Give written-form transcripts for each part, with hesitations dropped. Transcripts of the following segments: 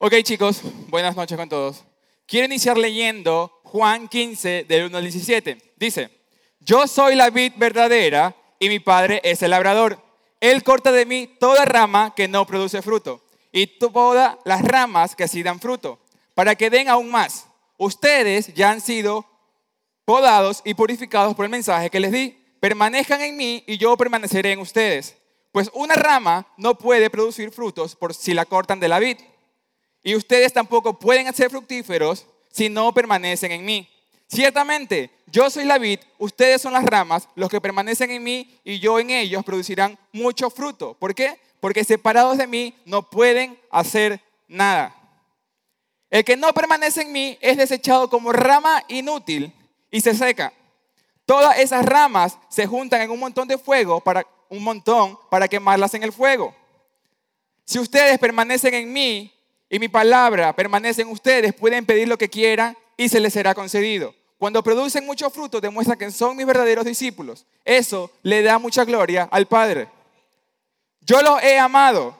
Ok, chicos, buenas noches con todos. Quiero iniciar leyendo Juan 15, del 1 al 17. Dice, yo soy la vid verdadera y mi padre es el labrador. Él corta de mí toda rama que no produce fruto y todas las ramas que sí dan fruto, para que den aún más. Ustedes ya han sido podados y purificados por el mensaje que les di. Permanezcan en mí y yo permaneceré en ustedes. Pues una rama no puede producir frutos por si la cortan de la vid. Y ustedes tampoco pueden ser fructíferos si no permanecen en mí. Ciertamente, yo soy la vid, ustedes son las ramas, los que permanecen en mí y yo en ellos producirán mucho fruto. ¿Por qué? Porque separados de mí no pueden hacer nada. El que no permanece en mí es desechado como rama inútil y se seca. Todas esas ramas se juntan en un montón para quemarlas en el fuego. Si ustedes permanecen en mí y mi palabra permanece en ustedes, pueden pedir lo que quieran y se les será concedido. Cuando producen mucho fruto, demuestran que son mis verdaderos discípulos. Eso le da mucha gloria al Padre. Yo los he amado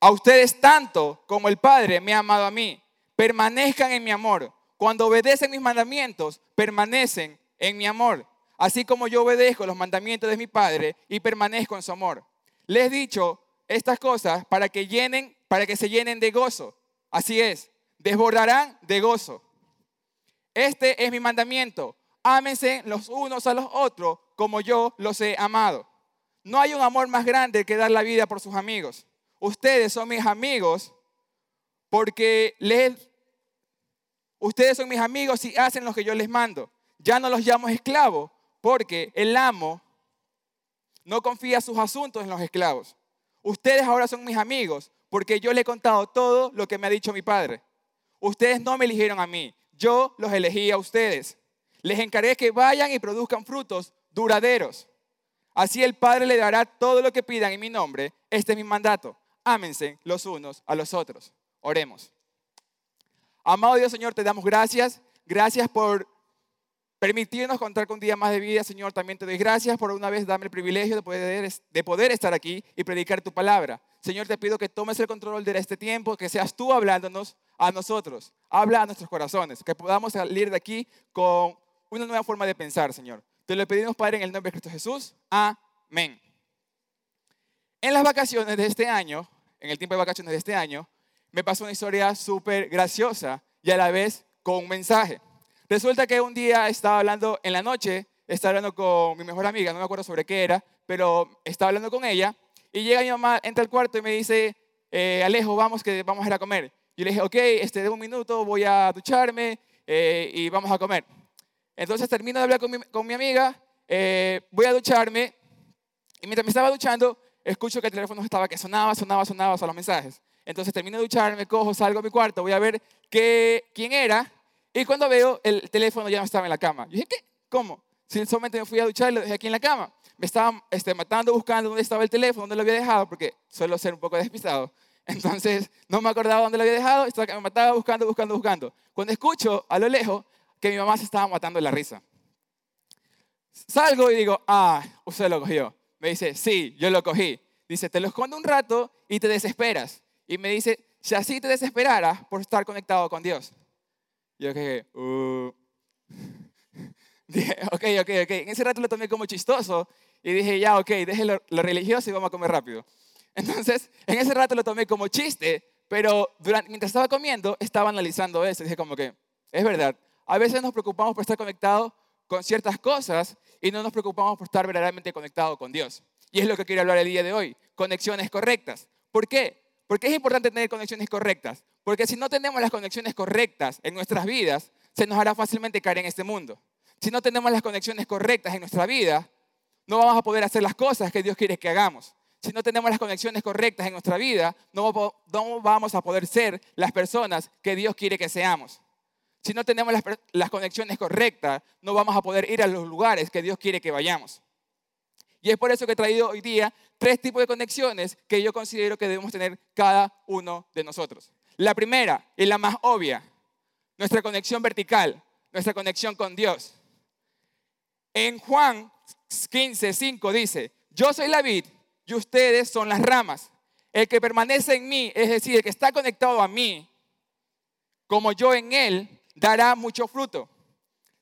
a ustedes tanto como el Padre me ha amado a mí. Permanezcan en mi amor. Cuando obedecen mis mandamientos, permanecen en mi amor. Así como yo obedezco los mandamientos de mi Padre y permanezco en su amor. Les he dicho estas cosas para que se llenen de gozo. Así es, desbordarán de gozo. Este es mi mandamiento. Ámense los unos a los otros como yo los he amado. No hay un amor más grande que dar la vida por sus amigos. Ustedes son mis amigos si hacen lo que yo les mando. Ya no los llamo esclavos, porque el amo no confía sus asuntos en los esclavos. Ustedes ahora son mis amigos, porque yo les he contado todo lo que me ha dicho mi padre. Ustedes no me eligieron a mí, yo los elegí a ustedes. Les encargué que vayan y produzcan frutos duraderos. Así el Padre le dará todo lo que pidan en mi nombre. Este es mi mandato. Ámense los unos a los otros. Oremos. Amado Dios, Señor, te damos gracias. Gracias por permitirnos contar con un día más de vida, Señor. También te doy gracias por una vez darme el privilegio de poder estar aquí y predicar tu palabra. Señor, te pido que tomes el control de este tiempo, que seas tú hablándonos a nosotros. Habla a nuestros corazones, que podamos salir de aquí con una nueva forma de pensar, Señor. Te lo pedimos, Padre, en el nombre de Cristo Jesús. Amén. En las vacaciones de este año, en el tiempo de vacaciones de este año, me pasó una historia súper graciosa y a la vez con un mensaje. Resulta que un día estaba hablando con mi mejor amiga, no me acuerdo sobre qué era, pero estaba hablando con ella y llega mi mamá, entra al cuarto y me dice, Alejo, vamos que vamos a ir a comer. Yo le dije, ok, de un minuto voy a ducharme y vamos a comer. Entonces termino de hablar con mi amiga, voy a ducharme y mientras me estaba duchando, escucho que el teléfono estaba que sonaba son los mensajes. Entonces termino de ducharme, cojo, salgo a mi cuarto, voy a ver quién era. Y cuando veo, el teléfono ya no estaba en la cama. Yo dije, ¿qué? ¿Cómo? Si solamente me fui a duchar y lo dejé aquí en la cama. Me estaba matando, buscando dónde estaba el teléfono, dónde lo había dejado, porque suelo ser un poco despistado. Entonces, no me acordaba dónde lo había dejado, me mataba buscando. Cuando escucho a lo lejos que mi mamá se estaba matando de la risa. Salgo y digo, usted lo cogió. Me dice, sí, yo lo cogí. Dice, te lo escondo un rato y te desesperas. Y me dice, si así te desesperaras por estar conectado con Dios. Yo dije, ok. En ese rato lo tomé como chistoso y dije, ya, ok, deje lo religioso y vamos a comer rápido. Entonces, en ese rato lo tomé como chiste, pero mientras estaba comiendo, estaba analizando eso. Dije como que, es verdad, a veces nos preocupamos por estar conectados con ciertas cosas y no nos preocupamos por estar verdaderamente conectados con Dios. Y es lo que quiero hablar el día de hoy, conexiones correctas. ¿Por qué? Porque es importante tener conexiones correctas. Porque si no tenemos las conexiones correctas en nuestras vidas, se nos hará fácilmente caer en este mundo. Si no tenemos las conexiones correctas en nuestra vida, no vamos a poder hacer las cosas que Dios quiere que hagamos. Si no tenemos las conexiones correctas en nuestra vida, no vamos a poder ser las personas que Dios quiere que seamos. Si no tenemos las conexiones correctas, no vamos a poder ir a los lugares que Dios quiere que vayamos. Y es por eso que he traído hoy día 3 tipos de conexiones que yo considero que debemos tener cada uno de nosotros. La primera y la más obvia, nuestra conexión vertical, nuestra conexión con Dios. En Juan 15:5 dice, yo soy la vid y ustedes son las ramas. El que permanece en mí, es decir, el que está conectado a mí, como yo en él, dará mucho fruto.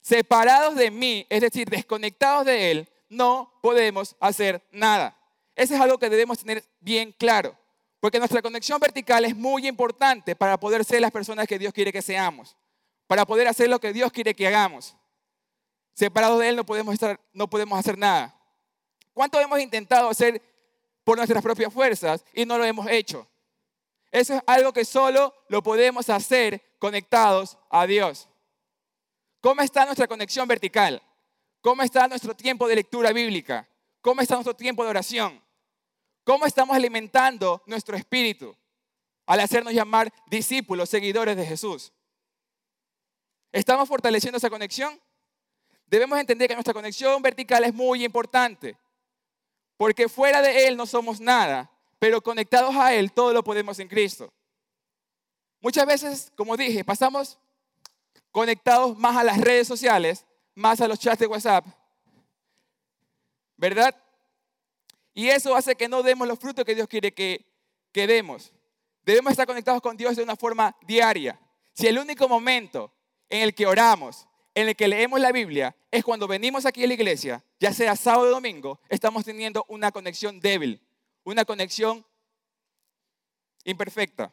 Separados de mí, es decir, desconectados de él, no podemos hacer nada. Eso es algo que debemos tener bien claro, porque nuestra conexión vertical es muy importante para poder ser las personas que Dios quiere que seamos, para poder hacer lo que Dios quiere que hagamos. Separados de él no podemos hacer nada. ¿Cuánto hemos intentado hacer por nuestras propias fuerzas y no lo hemos hecho? Eso es algo que solo lo podemos hacer conectados a Dios. ¿Cómo está nuestra conexión vertical? ¿Cómo está nuestro tiempo de lectura bíblica? ¿Cómo está nuestro tiempo de oración? ¿Cómo estamos alimentando nuestro espíritu al hacernos llamar discípulos, seguidores de Jesús? ¿Estamos fortaleciendo esa conexión? Debemos entender que nuestra conexión vertical es muy importante, porque fuera de él no somos nada, pero conectados a él todo lo podemos en Cristo. Muchas veces, como dije, pasamos conectados más a las redes sociales, más a los chats de WhatsApp, ¿verdad? Y eso hace que no demos los frutos que Dios quiere que demos. Debemos estar conectados con Dios de una forma diaria. Si el único momento en el que oramos, en el que leemos la Biblia, es cuando venimos aquí a la iglesia, ya sea sábado o domingo, estamos teniendo una conexión débil, una conexión imperfecta.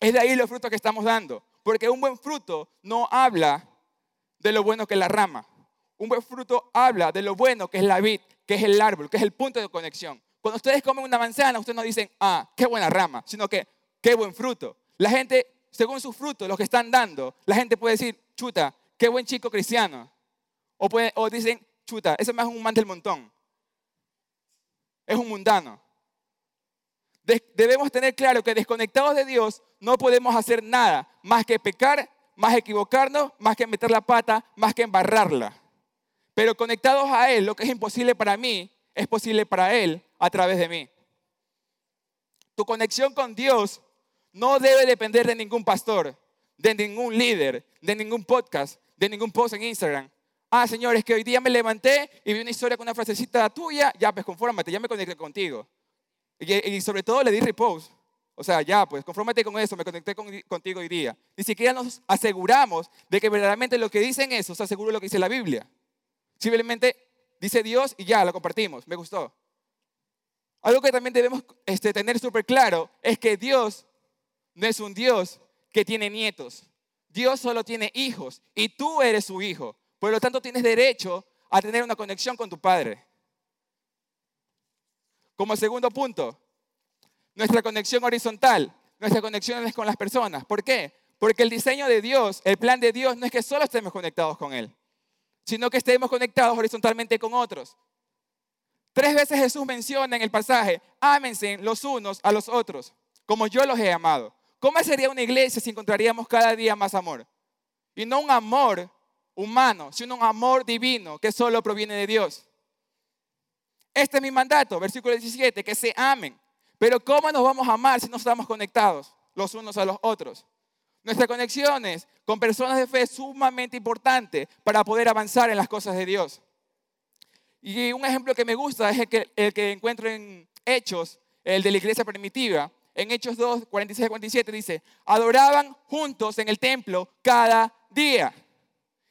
Es de ahí los frutos que estamos dando, porque un buen fruto no habla de lo bueno que es la rama. Un buen fruto habla de lo bueno que es la vid, que es el árbol, que es el punto de conexión. Cuando ustedes comen una manzana, ustedes no dicen, ah, qué buena rama, sino que, qué buen fruto. La gente, según sus frutos, los que están dando, la gente puede decir, chuta, qué buen chico cristiano. O dicen, chuta, ese más es un man del montón. Es un mundano. Debemos tener claro que desconectados de Dios no podemos hacer nada más que pecar, más equivocarnos, más que meter la pata, más que embarrarla. Pero conectados a Él, lo que es imposible para mí, es posible para Él a través de mí. Tu conexión con Dios no debe depender de ningún pastor, de ningún líder, de ningún podcast, de ningún post en Instagram. Ah, señores, que hoy día me levanté y vi una historia con una frasecita tuya, ya pues confórmate, ya me conecté contigo. Y sobre todo le di repost. O sea, ya pues confórmate con eso, me conecté contigo hoy día. Ni siquiera nos aseguramos de que verdaderamente lo que dicen eso se asegura lo que dice la Biblia. Simplemente dice Dios y ya, lo compartimos, me gustó. Algo que también debemos tener súper claro es que Dios no es un Dios que tiene nietos. Dios solo tiene hijos y tú eres su hijo. Por lo tanto, tienes derecho a tener una conexión con tu Padre. Como segundo punto, nuestra conexión horizontal, nuestra conexión es con las personas. ¿Por qué? Porque el diseño de Dios, el plan de Dios, no es que solo estemos conectados con Él, sino que estemos conectados horizontalmente con otros. 3 veces Jesús menciona en el pasaje, ámense los unos a los otros, como yo los he amado. ¿Cómo sería una iglesia si encontraríamos cada día más amor? Y no un amor humano, sino un amor divino que solo proviene de Dios. Este es mi mandato, versículo 17, que se amen. Pero ¿cómo nos vamos a amar si no estamos conectados los unos a los otros? Nuestras conexiones con personas de fe es sumamente importante para poder avanzar en las cosas de Dios. Y un ejemplo que me gusta es el que encuentro en Hechos, el de la iglesia primitiva. En Hechos 2, 46 y 47 dice, adoraban juntos en el templo cada día.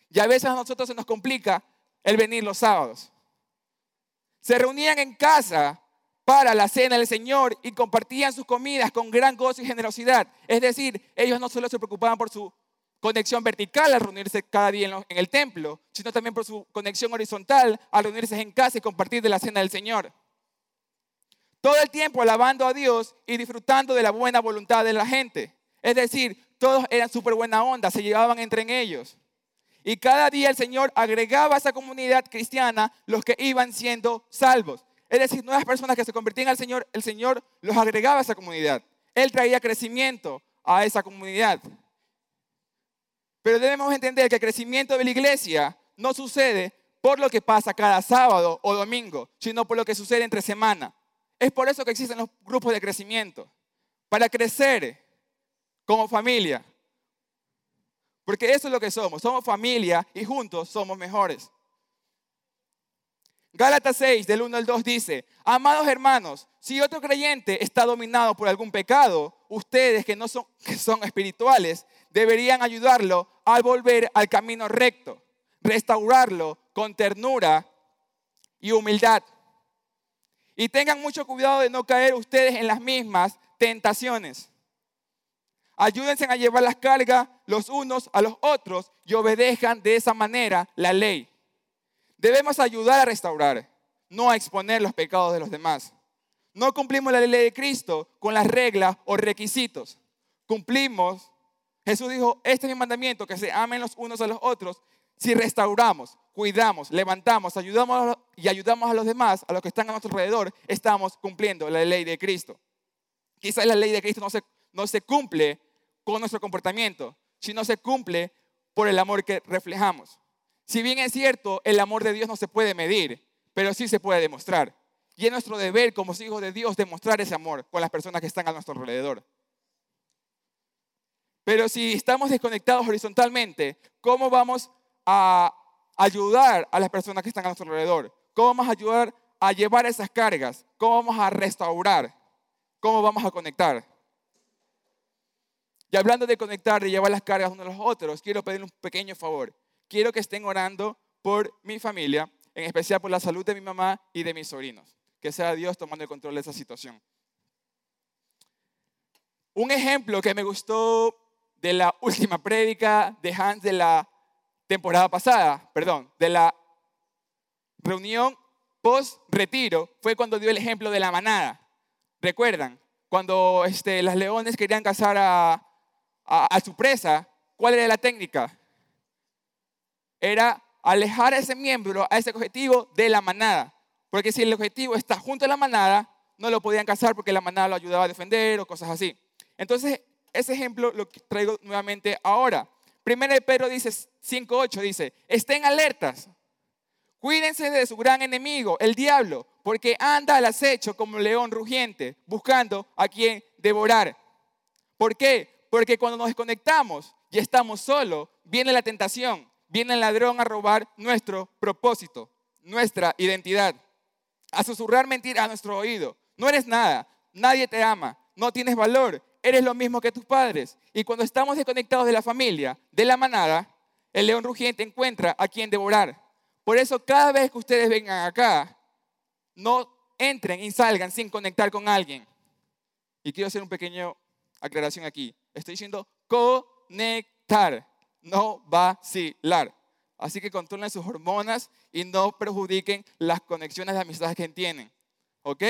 Y a veces a nosotros se nos complica el venir los sábados. Se reunían en casa para la cena del Señor y compartían sus comidas con gran gozo y generosidad. Es decir, ellos no solo se preocupaban por su conexión vertical al reunirse cada día en el templo, sino también por su conexión horizontal al reunirse en casa y compartir de la cena del Señor. Todo el tiempo alabando a Dios y disfrutando de la buena voluntad de la gente. Es decir, todos eran súper buena onda, se llevaban entre ellos. Y cada día el Señor agregaba a esa comunidad cristiana los que iban siendo salvos. Es decir, nuevas personas que se convertían al Señor, el Señor los agregaba a esa comunidad. Él traía crecimiento a esa comunidad. Pero debemos entender que el crecimiento de la iglesia no sucede por lo que pasa cada sábado o domingo, sino por lo que sucede entre semana. Es por eso que existen los grupos de crecimiento, para crecer como familia. Porque eso es lo que somos familia y juntos somos mejores. Gálatas 6, del 1 al 2 dice: amados hermanos, si otro creyente está dominado por algún pecado, ustedes que son espirituales deberían ayudarlo a volver al camino recto, restaurarlo con ternura y humildad. Y tengan mucho cuidado de no caer ustedes en las mismas tentaciones. Ayúdense a llevar las cargas los unos a los otros y obedezcan de esa manera la ley. Debemos ayudar a restaurar, no a exponer los pecados de los demás. No cumplimos la ley de Cristo con las reglas o requisitos. Jesús dijo, este es mi mandamiento, que se amen los unos a los otros. Si restauramos, cuidamos, levantamos, ayudamos y ayudamos a los demás, a los que están a nuestro alrededor, estamos cumpliendo la ley de Cristo. Quizás la ley de Cristo no se cumple con nuestro comportamiento, sino se cumple por el amor que reflejamos. Si bien es cierto, el amor de Dios no se puede medir, pero sí se puede demostrar. Y es nuestro deber como hijos de Dios demostrar ese amor con las personas que están a nuestro alrededor. Pero si estamos desconectados horizontalmente, ¿cómo vamos a ayudar a las personas que están a nuestro alrededor? ¿Cómo vamos a ayudar a llevar esas cargas? ¿Cómo vamos a restaurar? ¿Cómo vamos a conectar? Y hablando de conectar, de llevar las cargas unos a los otros, quiero pedir un pequeño favor. Quiero que estén orando por mi familia, en especial por la salud de mi mamá y de mis sobrinos. Que sea Dios tomando el control de esa situación. Un ejemplo que me gustó de la última prédica de Hans de la temporada pasada, de la reunión post-retiro, fue cuando dio el ejemplo de la manada. ¿Recuerdan? Cuando las leones querían cazar a su presa, ¿cuál era la técnica? Era alejar a ese miembro, a ese objetivo de la manada. Porque si el objetivo está junto a la manada, no lo podían cazar porque la manada lo ayudaba a defender o cosas así. Entonces, ese ejemplo lo traigo nuevamente ahora. Primero de Pedro 5:8 dice, estén alertas, cuídense de su gran enemigo, el diablo, porque anda al acecho como un león rugiente, buscando a quien devorar. ¿Por qué? Porque cuando nos desconectamos y estamos solos, viene la tentación. Viene el ladrón a robar nuestro propósito, nuestra identidad, a susurrar mentiras a nuestro oído. No eres nada, nadie te ama, no tienes valor, eres lo mismo que tus padres. Y cuando estamos desconectados de la familia, de la manada, el león rugiente encuentra a quien devorar. Por eso cada vez que ustedes vengan acá, no entren y salgan sin conectar con alguien. Y quiero hacer una pequeña aclaración aquí. Estoy diciendo conectar. No vacilar. Así que controlen sus hormonas y no perjudiquen las conexiones de amistades que tienen. ¿Ok?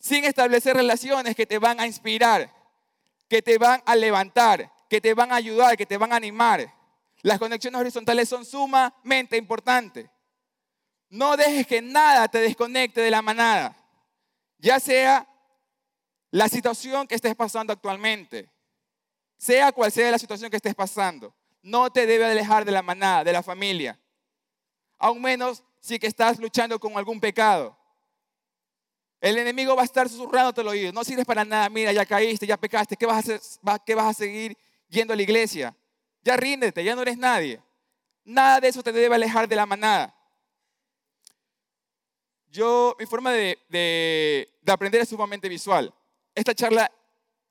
Sin establecer relaciones que te van a inspirar, que te van a levantar, que te van a ayudar, que te van a animar. Las conexiones horizontales son sumamente importantes. No dejes que nada te desconecte de la manada, ya sea la situación que estés pasando actualmente. Sea cual sea la situación que estés pasando, no te debe alejar de la manada, de la familia. Aún menos si que estás luchando con algún pecado. El enemigo va a estar susurrándote al oído. No sirves para nada. Mira, ya caíste, ya pecaste. ¿Qué vas a hacer? ¿Qué vas a seguir yendo a la iglesia? Ya ríndete, ya no eres nadie. Nada de eso te debe alejar de la manada. Mi forma de aprender es sumamente visual. Esta charla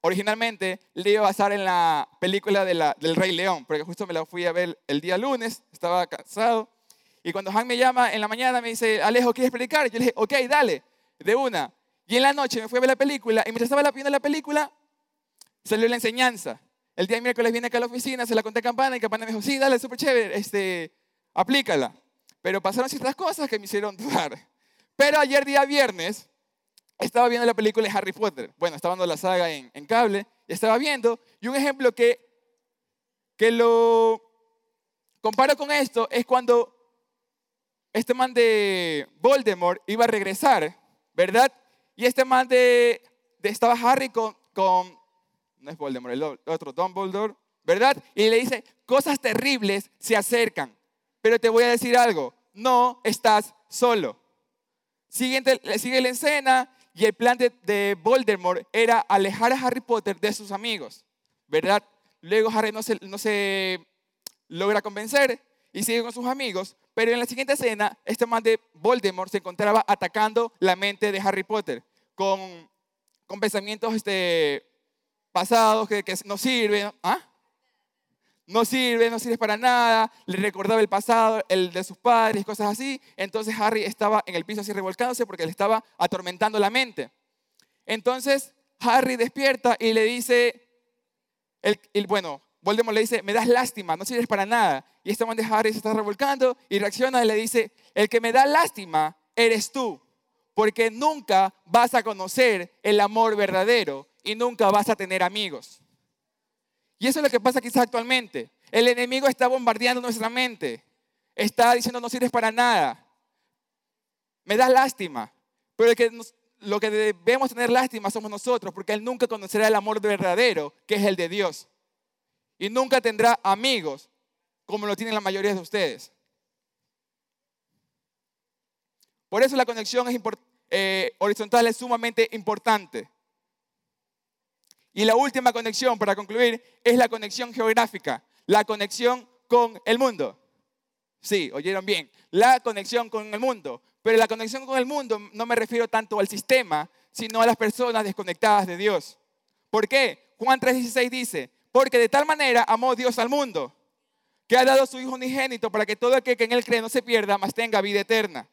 originalmente le iba a basar en la película del Rey León, porque justo me la fui a ver el día lunes, estaba cansado. Y cuando Hans me llama en la mañana, me dice, Alejo, ¿quieres predicar? Yo le dije, ok, dale, de una. Y en la noche me fui a ver la película, y mientras estaba viendo la película, salió la enseñanza. El día miércoles viene acá a la oficina, se la conté a Campana, y Campana me dijo, sí, dale, súper chévere, aplícala. Pero pasaron ciertas cosas que me hicieron dudar. Pero ayer día viernes, estaba viendo la película de Harry Potter. Estaba dando la saga en cable. Estaba viendo. Y un ejemplo que lo comparo con esto es cuando este man de Voldemort iba a regresar, ¿verdad? Y este man estaba Harry con no es Voldemort, el otro Dumbledore, ¿verdad? Y le dice, cosas terribles se acercan. Pero te voy a decir algo. No estás solo. Sigue la escena. Y el plan de Voldemort era alejar a Harry Potter de sus amigos, ¿verdad? Luego Harry no se logra convencer y sigue con sus amigos, pero en la siguiente escena, este man de Voldemort se encontraba atacando la mente de Harry Potter con pensamientos pasados que no sirven, ¿ah? No sirve para nada, le recordaba el pasado, el de sus padres, cosas así. Entonces Harry estaba en el piso así revolcándose porque le estaba atormentando la mente. Entonces Harry despierta y le dice, Voldemort le dice, me das lástima, no sirves para nada. Y este man de Harry se está revolcando y reacciona y le dice, el que me da lástima eres tú, porque nunca vas a conocer el amor verdadero y nunca vas a tener amigos. Y eso es lo que pasa quizás actualmente. El enemigo está bombardeando nuestra mente. Está diciendo, no sirves para nada. Me das lástima. Pero lo que debemos tener lástima somos nosotros, porque él nunca conocerá el amor verdadero, que es el de Dios. Y nunca tendrá amigos, como lo tienen la mayoría de ustedes. Por eso la conexión horizontal es sumamente importante. Y la última conexión, para concluir, es la conexión geográfica, la conexión con el mundo. Sí, oyeron bien, la conexión con el mundo. Pero la conexión con el mundo no me refiero tanto al sistema, sino a las personas desconectadas de Dios. ¿Por qué? Juan 3:16 dice, porque de tal manera amó Dios al mundo, que ha dado su Hijo unigénito para que todo aquel que en Él cree no se pierda, mas tenga vida eterna.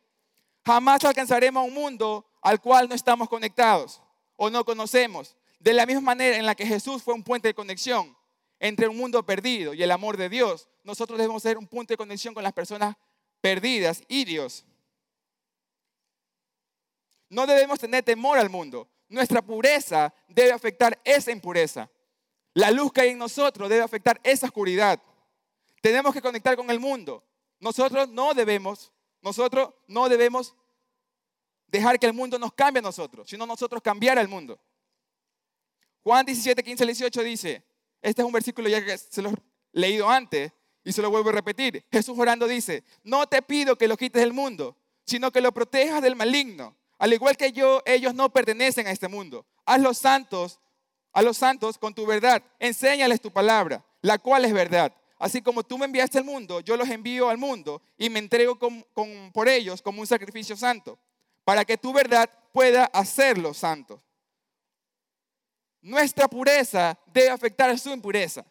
Jamás alcanzaremos un mundo al cual no estamos conectados o no conocemos. De la misma manera en la que Jesús fue un puente de conexión entre un mundo perdido y el amor de Dios, nosotros debemos ser un punto de conexión con las personas perdidas y Dios. No debemos tener temor al mundo. Nuestra pureza debe afectar esa impureza. La luz que hay en nosotros debe afectar esa oscuridad. Tenemos que conectar con el mundo. Nosotros no debemos dejar que el mundo nos cambie a nosotros, sino nosotros cambiar al mundo. Juan 17, 15 al 18 dice, este es un versículo ya que se lo he leído antes y se lo vuelvo a repetir. Jesús orando dice, no te pido que lo quites del mundo, sino que lo protejas del maligno. Al igual que yo, ellos no pertenecen a este mundo. Haz a los santos con tu verdad, enséñales tu palabra, la cual es verdad. Así como tú me enviaste al mundo, yo los envío al mundo y me entrego por ellos como un sacrificio santo, para que tu verdad pueda hacerlos santos. Nuestra pureza debe afectar su impureza.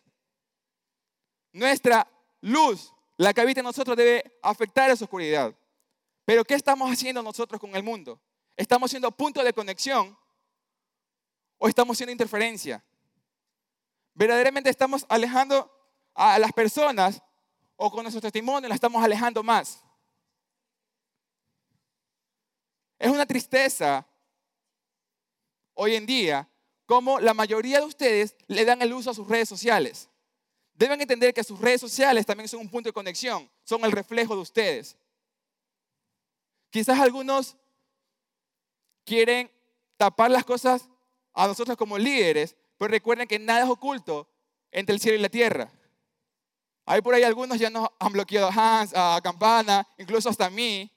Nuestra luz, la que habita en nosotros, debe afectar a su oscuridad. Pero ¿qué estamos haciendo nosotros con el mundo? ¿Estamos siendo punto de conexión o estamos siendo interferencia? ¿Verdaderamente estamos alejando a las personas o con nuestro testimonio las estamos alejando más? Es una tristeza hoy en día como la mayoría de ustedes le dan el uso a sus redes sociales. Deben entender que sus redes sociales también son un punto de conexión, son el reflejo de ustedes. Quizás algunos quieren tapar las cosas a nosotros como líderes, pero recuerden que nada es oculto entre el cielo y la tierra. Hay por ahí algunos ya nos han bloqueado a Hans, a Campana, incluso hasta a mí.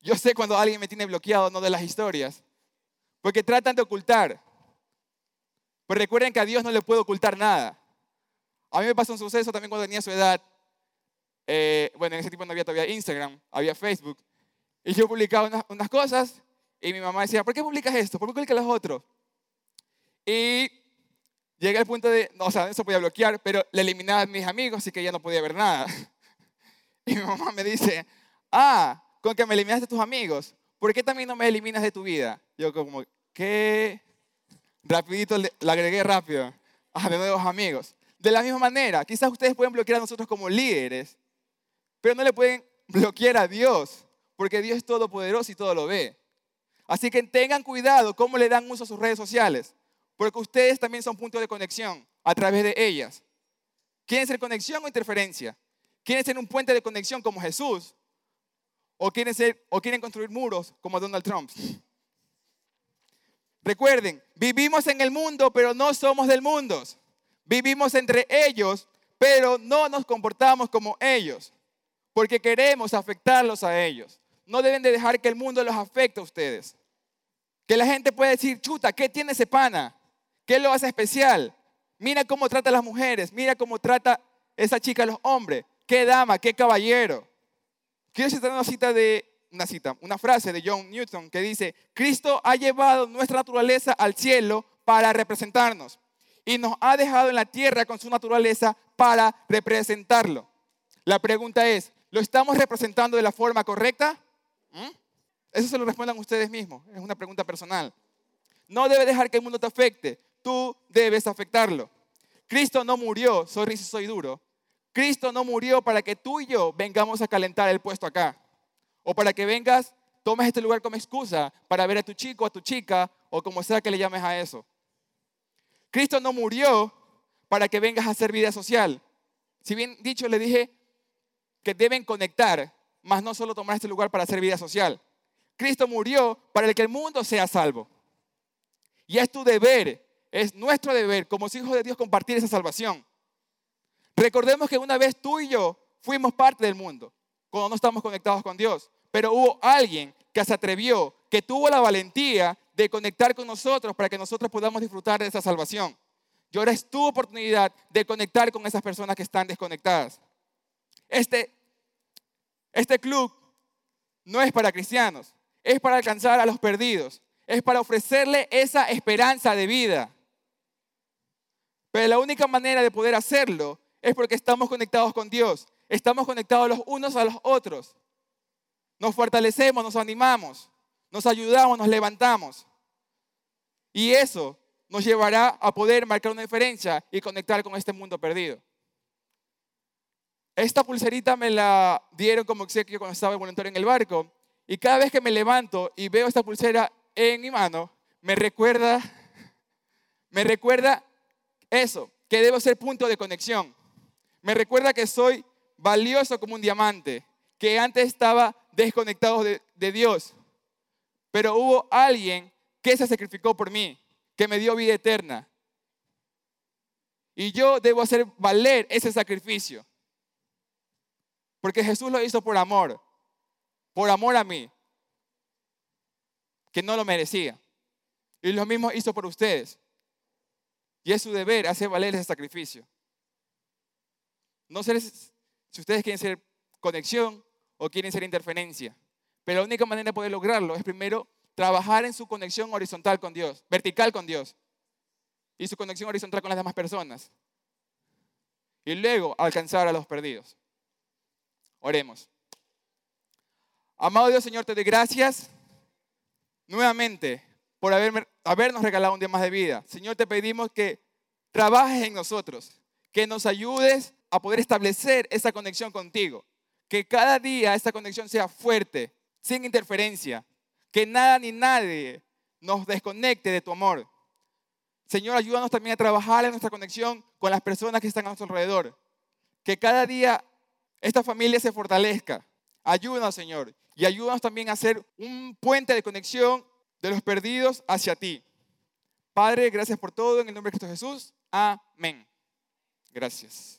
Yo sé cuando alguien me tiene bloqueado, no de las historias, porque tratan de ocultar. Pero recuerden que a Dios no le puede ocultar nada. A mí me pasó un suceso también cuando tenía su edad. En ese tiempo no había todavía Instagram, había Facebook. Y yo publicaba unas cosas y mi mamá decía, ¿por qué publicas esto? ¿Por qué publicas los otros? Y llegué al punto de, no se podía bloquear, pero le eliminaba a mis amigos, así que ya no podía ver nada. Y mi mamá me dice, con que me eliminaste a tus amigos, ¿por qué también no me eliminas de tu vida? Yo como, ¿qué? Rapidito, la agregué rápido a de nuevos amigos. De la misma manera, quizás ustedes pueden bloquear a nosotros como líderes, pero no le pueden bloquear a Dios, porque Dios es todopoderoso y todo lo ve. Así que tengan cuidado cómo le dan uso a sus redes sociales, porque ustedes también son puntos de conexión a través de ellas. ¿Quieren ser conexión o interferencia? ¿Quieren ser un puente de conexión como Jesús? ¿O quieren construir muros como Donald Trump? Recuerden, vivimos en el mundo, pero no somos del mundo. Vivimos entre ellos, pero no nos comportamos como ellos, porque queremos afectarlos a ellos. No deben de dejar que el mundo los afecte a ustedes. Que la gente pueda decir, chuta, ¿qué tiene ese pana? ¿Qué lo hace especial? Mira cómo trata a las mujeres, mira cómo trata esa chica a los hombres. qué dama, qué caballero. Quiero citar una frase de John Newton que dice: Cristo ha llevado nuestra naturaleza al cielo para representarnos y nos ha dejado en la tierra con su naturaleza para representarlo. La pregunta es, ¿lo estamos representando de la forma correcta? Eso se lo respondan ustedes mismos, es una pregunta personal. No debes dejar que el mundo te afecte, tú debes afectarlo. Cristo no murió, soy rico y soy duro. Cristo no murió para que tú y yo vengamos a calentar el puesto acá. O para que vengas, tomes este lugar como excusa para ver a tu chico, a tu chica, o como sea que le llames a eso. Cristo no murió para que vengas a hacer vida social. Si bien dicho, le dije que deben conectar, mas no solo tomar este lugar para hacer vida social. Cristo murió para que el mundo sea salvo. Y es tu deber, es nuestro deber como hijos de Dios compartir esa salvación. Recordemos que una vez tú y yo fuimos parte del mundo cuando no estamos conectados con Dios. Pero hubo alguien que se atrevió, que tuvo la valentía de conectar con nosotros para que nosotros podamos disfrutar de esa salvación. Y ahora es tu oportunidad de conectar con esas personas que están desconectadas. Este club no es para cristianos, es para alcanzar a los perdidos. Es para ofrecerle esa esperanza de vida. Pero la única manera de poder hacerlo es porque estamos conectados con Dios. Estamos conectados los unos a los otros. Nos fortalecemos, nos animamos, nos ayudamos, nos levantamos. Y eso nos llevará a poder marcar una diferencia y conectar con este mundo perdido. Esta pulserita me la dieron como obsequio cuando estaba de voluntario en el barco. Y cada vez que me levanto y veo esta pulsera en mi mano, me recuerda eso, que debo ser punto de conexión. Me recuerda que soy valioso como un diamante, que antes estaba desconectado de Dios, pero hubo alguien que se sacrificó por mí, que me dio vida eterna. Y yo debo hacer valer ese sacrificio, porque Jesús lo hizo por amor a mí, que no lo merecía. Y lo mismo hizo por ustedes. Y es su deber hacer valer ese sacrificio. No sé si ustedes quieren ser conexión o quieren ser interferencia. Pero la única manera de poder lograrlo es primero trabajar en su conexión horizontal con Dios, vertical con Dios, y su conexión horizontal con las demás personas. Y luego alcanzar a los perdidos. Oremos. Amado Dios, Señor, te doy gracias nuevamente por habernos regalado un día más de vida. Señor, te pedimos que trabajes en nosotros, que nos ayudes a poder establecer esa conexión contigo, que cada día esa conexión sea fuerte, sin interferencia, que nada ni nadie nos desconecte de tu amor. Señor, ayúdanos también a trabajar en nuestra conexión con las personas que están a nuestro alrededor, que cada día esta familia se fortalezca. Ayúdanos, Señor, y ayúdanos también a ser un puente de conexión de los perdidos hacia ti. Padre, gracias por todo. En el nombre de Cristo Jesús. Amén. Gracias.